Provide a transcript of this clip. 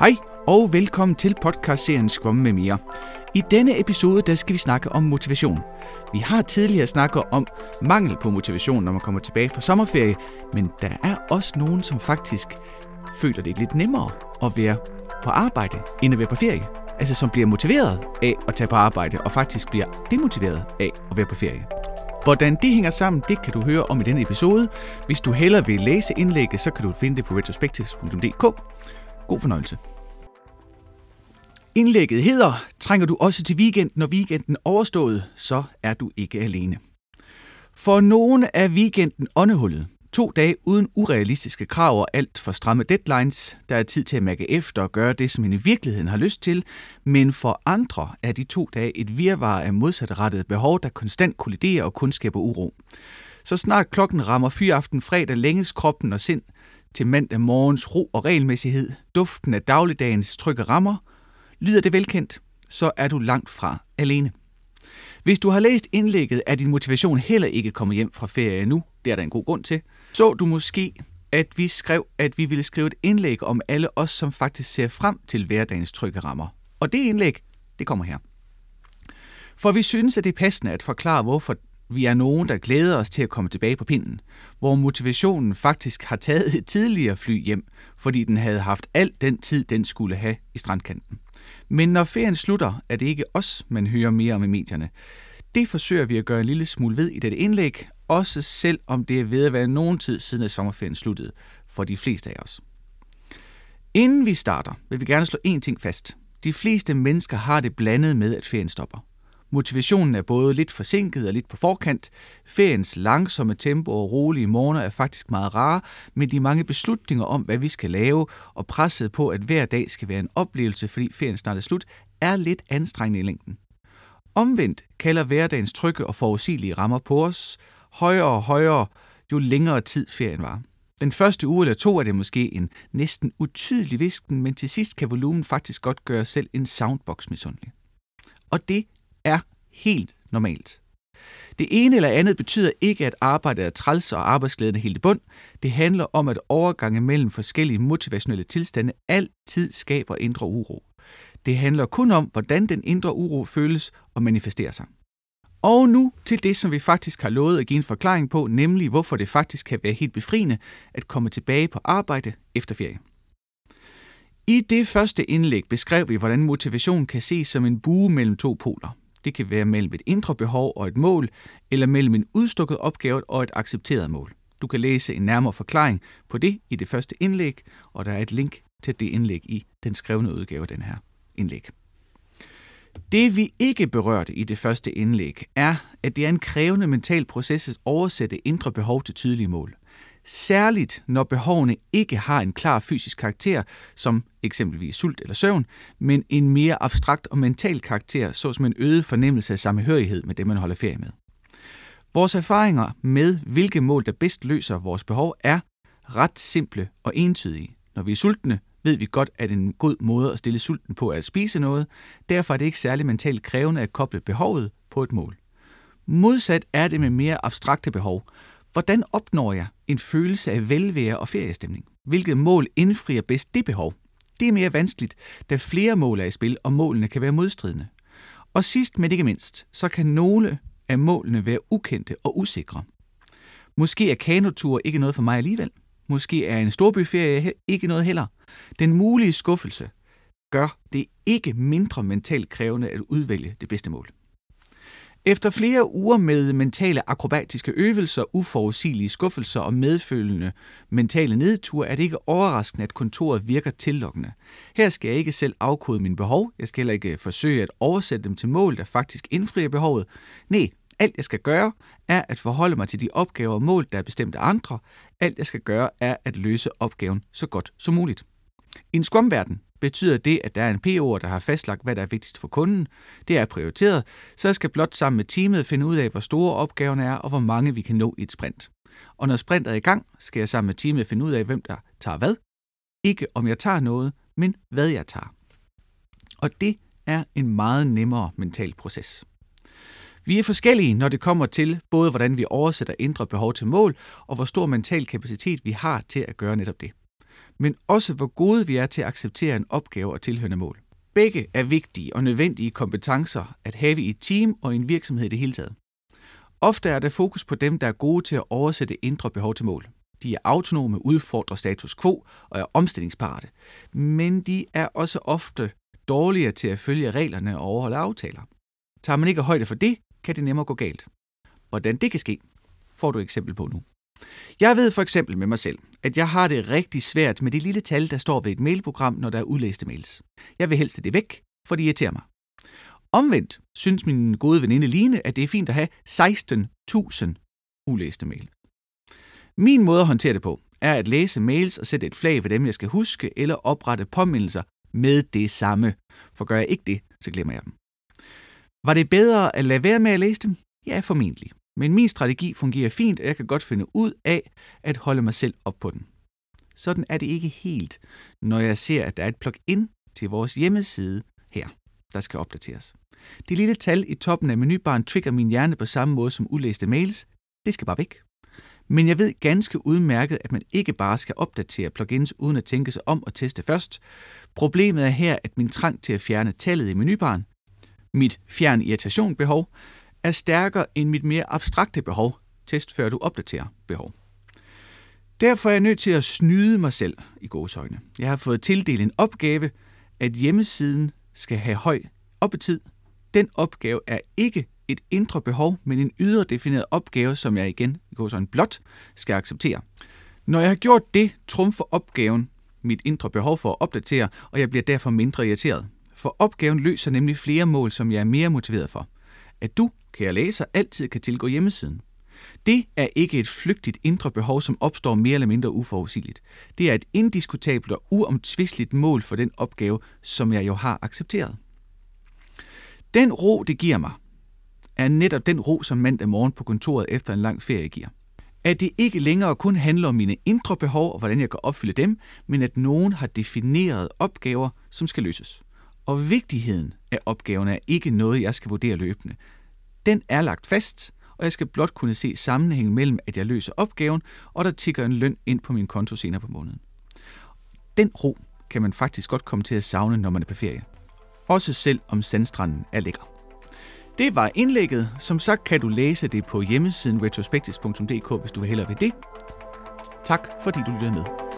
Hej og velkommen til podcastserien Skrumme med Mia. I denne episode der skal vi snakke om motivation. Vi har tidligere snakket om mangel på motivation, når man kommer tilbage fra sommerferie, men der er også nogen, som faktisk føler det lidt nemmere at være på arbejde, end at være på ferie. Altså som bliver motiveret af at tage på arbejde, og faktisk bliver demotiveret af at være på ferie. Hvordan det hænger sammen, det kan du høre om i denne episode. Hvis du hellere vil læse indlægget, så kan du finde det på retrospectives.dk. God fornøjelse. Indlægget hedder, trænger du også til weekend, når weekenden overstået, så er du ikke alene. For nogen er weekenden åndehullet. 2 dage uden urealistiske krav og alt for stramme deadlines. Der er tid til at mærke efter og gøre det, som man i virkeligheden har lyst til. Men for andre er de 2 dage et virvar af modsatrettede behov, der konstant kolliderer og kun skaber uro. Så snart klokken rammer fyraften fredag længes kroppen og sind til mandag morgens ro og regelmæssighed. Duften af dagligdagens trygge rammer. Lyder det velkendt, så er du langt fra alene. Hvis du har læst indlægget, er din motivation heller ikke kommet hjem fra ferie nu. Det er der en god grund til. Så du måske, at vi skrev, at vi ville skrive et indlæg om alle os, som faktisk ser frem til hverdagens trygge rammer. Og det indlæg, det kommer her. For vi synes, at det er passende at forklare, hvorfor vi er nogen, der glæder os til at komme tilbage på pinden, hvor motivationen faktisk har taget et tidligere fly hjem, fordi den havde haft al den tid, den skulle have i strandkanten. Men når ferien slutter, er det ikke os, man hører mere om i medierne. Det forsøger vi at gøre en lille smule ved i dette indlæg, også selvom det er ved at være nogen tid siden at sommerferien sluttede for de fleste af os. Inden vi starter, vil vi gerne slå én ting fast. De fleste mennesker har det blandet med, at ferien stopper. Motivationen er både lidt forsinket og lidt på forkant. Feriens langsomme tempo og rolige morgener er faktisk meget rare, men de mange beslutninger om, hvad vi skal lave, og presset på, at hver dag skal være en oplevelse, fordi ferien snart er slut, er lidt anstrengende i længden. Omvendt kalder hverdagens trygge og forudsigelige rammer på os højere og højere, jo længere tid ferien var. Den første uge eller 2 er det måske en næsten utydelig visken, men til sidst kan volumen faktisk godt gøre selv en soundbox misundelig. Og det er helt normalt. Det ene eller andet betyder ikke, at arbejdet er træls og arbejdsglæden er helt i bund. Det handler om, at overgange mellem forskellige motivationelle tilstande altid skaber indre uro. Det handler kun om, hvordan den indre uro føles og manifesterer sig. Og nu til det, som vi faktisk har lovet at give en forklaring på, nemlig hvorfor det faktisk kan være helt befriende at komme tilbage på arbejde efter ferie. I det første indlæg beskrev vi, hvordan motivation kan ses som en bue mellem 2 poler. Det kan være mellem et indre behov og et mål, eller mellem en udstukket opgave og et accepteret mål. Du kan læse en nærmere forklaring på det i det første indlæg, og der er et link til det indlæg i den skrevne udgave af den her indlæg. Det vi ikke berørte i det første indlæg er, at det er en krævende mental proces at oversætte indre behov til tydelige mål. Særligt når behovene ikke har en klar fysisk karakter, som eksempelvis sult eller søvn, men en mere abstrakt og mental karakter, såsom en øget fornemmelse af samhørighed med det, man holder ferie med. Vores erfaringer med, hvilke mål der bedst løser vores behov, er ret simple og entydige. Når vi er sultne, ved vi godt, at en god måde at stille sulten på er at spise noget. Derfor er det ikke særlig mentalt krævende at koble behovet på et mål. Modsat er det med mere abstrakte behov. Hvordan opnår jeg en følelse af velvære og feriestemning? Hvilket mål indfrier bedst det behov? Det er mere vanskeligt, da flere mål er i spil, og målene kan være modstridende. Og sidst, men ikke mindst, så kan nogle af målene være ukendte og usikre. Måske er kanotur ikke noget for mig alligevel. Måske er en storbyferie ikke noget heller. Den mulige skuffelse gør det ikke mindre mentalt krævende at udvælge det bedste mål. Efter flere uger med mentale akrobatiske øvelser, uforudsigelige skuffelser og medfølgende mentale nedture, er det ikke overraskende, at kontoret virker tillokkende. Her skal jeg ikke selv afkode mine behov. Jeg skal heller ikke forsøge at oversætte dem til mål, der faktisk indfrier behovet. Nej, alt jeg skal gøre er at forholde mig til de opgaver og mål, der er bestemt af andre. Alt jeg skal gøre er at løse opgaven så godt som muligt. I en skumverden betyder det, at der er en PO'er, der har fastlagt, hvad der er vigtigst for kunden. Det er prioriteret, så jeg skal blot sammen med teamet finde ud af, hvor store opgaverne er og hvor mange vi kan nå i et sprint. Og når sprintet er i gang, skal jeg sammen med teamet finde ud af, hvem der tager hvad. Ikke om jeg tager noget, men hvad jeg tager. Og det er en meget nemmere mental proces. Vi er forskellige, når det kommer til både, hvordan vi oversætter indre behov til mål, og hvor stor mental kapacitet vi har til at gøre netop det. men også hvor gode vi er til at acceptere en opgave og tilhørende mål. Begge er vigtige og nødvendige kompetencer at have i et team og i en virksomhed i det hele taget. Ofte er der fokus på dem, der er gode til at oversætte indre behov til mål. De er autonome, udfordrer status quo og er omstillingsparate, men de er også ofte dårligere til at følge reglerne og overholde aftaler. Tager man ikke højde for det, kan det nemmere gå galt. Hvordan det kan ske, får du et eksempel på nu. Jeg ved for eksempel med mig selv, at jeg har det rigtig svært med det lille tal, der står ved et mailprogram, når der er ulæste mails. Jeg vil helst have det væk, for det irriterer mig. Omvendt synes min gode veninde Line, at det er fint at have 16.000 ulæste mail. Min måde at håndtere det på, er at læse mails og sætte et flag ved dem, jeg skal huske, eller oprette påmindelser med det samme. For gør jeg ikke det, så glemmer jeg dem. Var det bedre at lade være med at læse dem? Ja, formentlig. Men min strategi fungerer fint, og jeg kan godt finde ud af at holde mig selv op på den. Sådan er det ikke helt, når jeg ser, at der er et plug-in til vores hjemmeside her, der skal opdateres. Det lille tal i toppen af menubaren trigger min hjerne på samme måde som ulæste mails. Det skal bare væk. Men jeg ved ganske udmærket, at man ikke bare skal opdatere plugins uden at tænke sig om og teste først. Problemet er her, at min trang til at fjerne tallet i menubaren, mit fjern-irritation-behov, er stærkere end mit mere abstrakte behov, test før du opdaterer behov. Derfor er jeg nødt til at snyde mig selv i gåseøjne. Jeg har fået tildelt en opgave, at hjemmesiden skal have høj oppetid. Den opgave er ikke et indre behov, men en ydre defineret opgave, som jeg igen i gåseøjne blot skal acceptere. Når jeg har gjort det, trumfer opgaven mit indre behov for at opdatere, og jeg bliver derfor mindre irriteret. For opgaven løser nemlig flere mål, som jeg er mere motiveret for. At du, kære læser, altid kan tilgå hjemmesiden. Det er ikke et flygtigt indre behov, som opstår mere eller mindre uforudsigeligt. Det er et indiskutabelt og uomtvisteligt mål for den opgave, som jeg jo har accepteret. Den ro, det giver mig, er netop den ro, som mandag morgen på kontoret efter en lang ferie giver. At det ikke længere kun handler om mine indre behov og hvordan jeg kan opfylde dem, men at nogen har defineret opgaver, som skal løses. Og vigtigheden af opgaven er ikke noget, jeg skal vurdere løbende. Den er lagt fast, og jeg skal blot kunne se sammenhængen mellem, at jeg løser opgaven, og der tikker en løn ind på min konto senere på måneden. Den ro kan man faktisk godt komme til at savne, når man er på ferie. Også selv om sandstranden er lækker. Det var indlægget. Som sagt kan du læse det på hjemmesiden retrospectives.dk, hvis du vil hellere ved det. Tak fordi du lyttede med.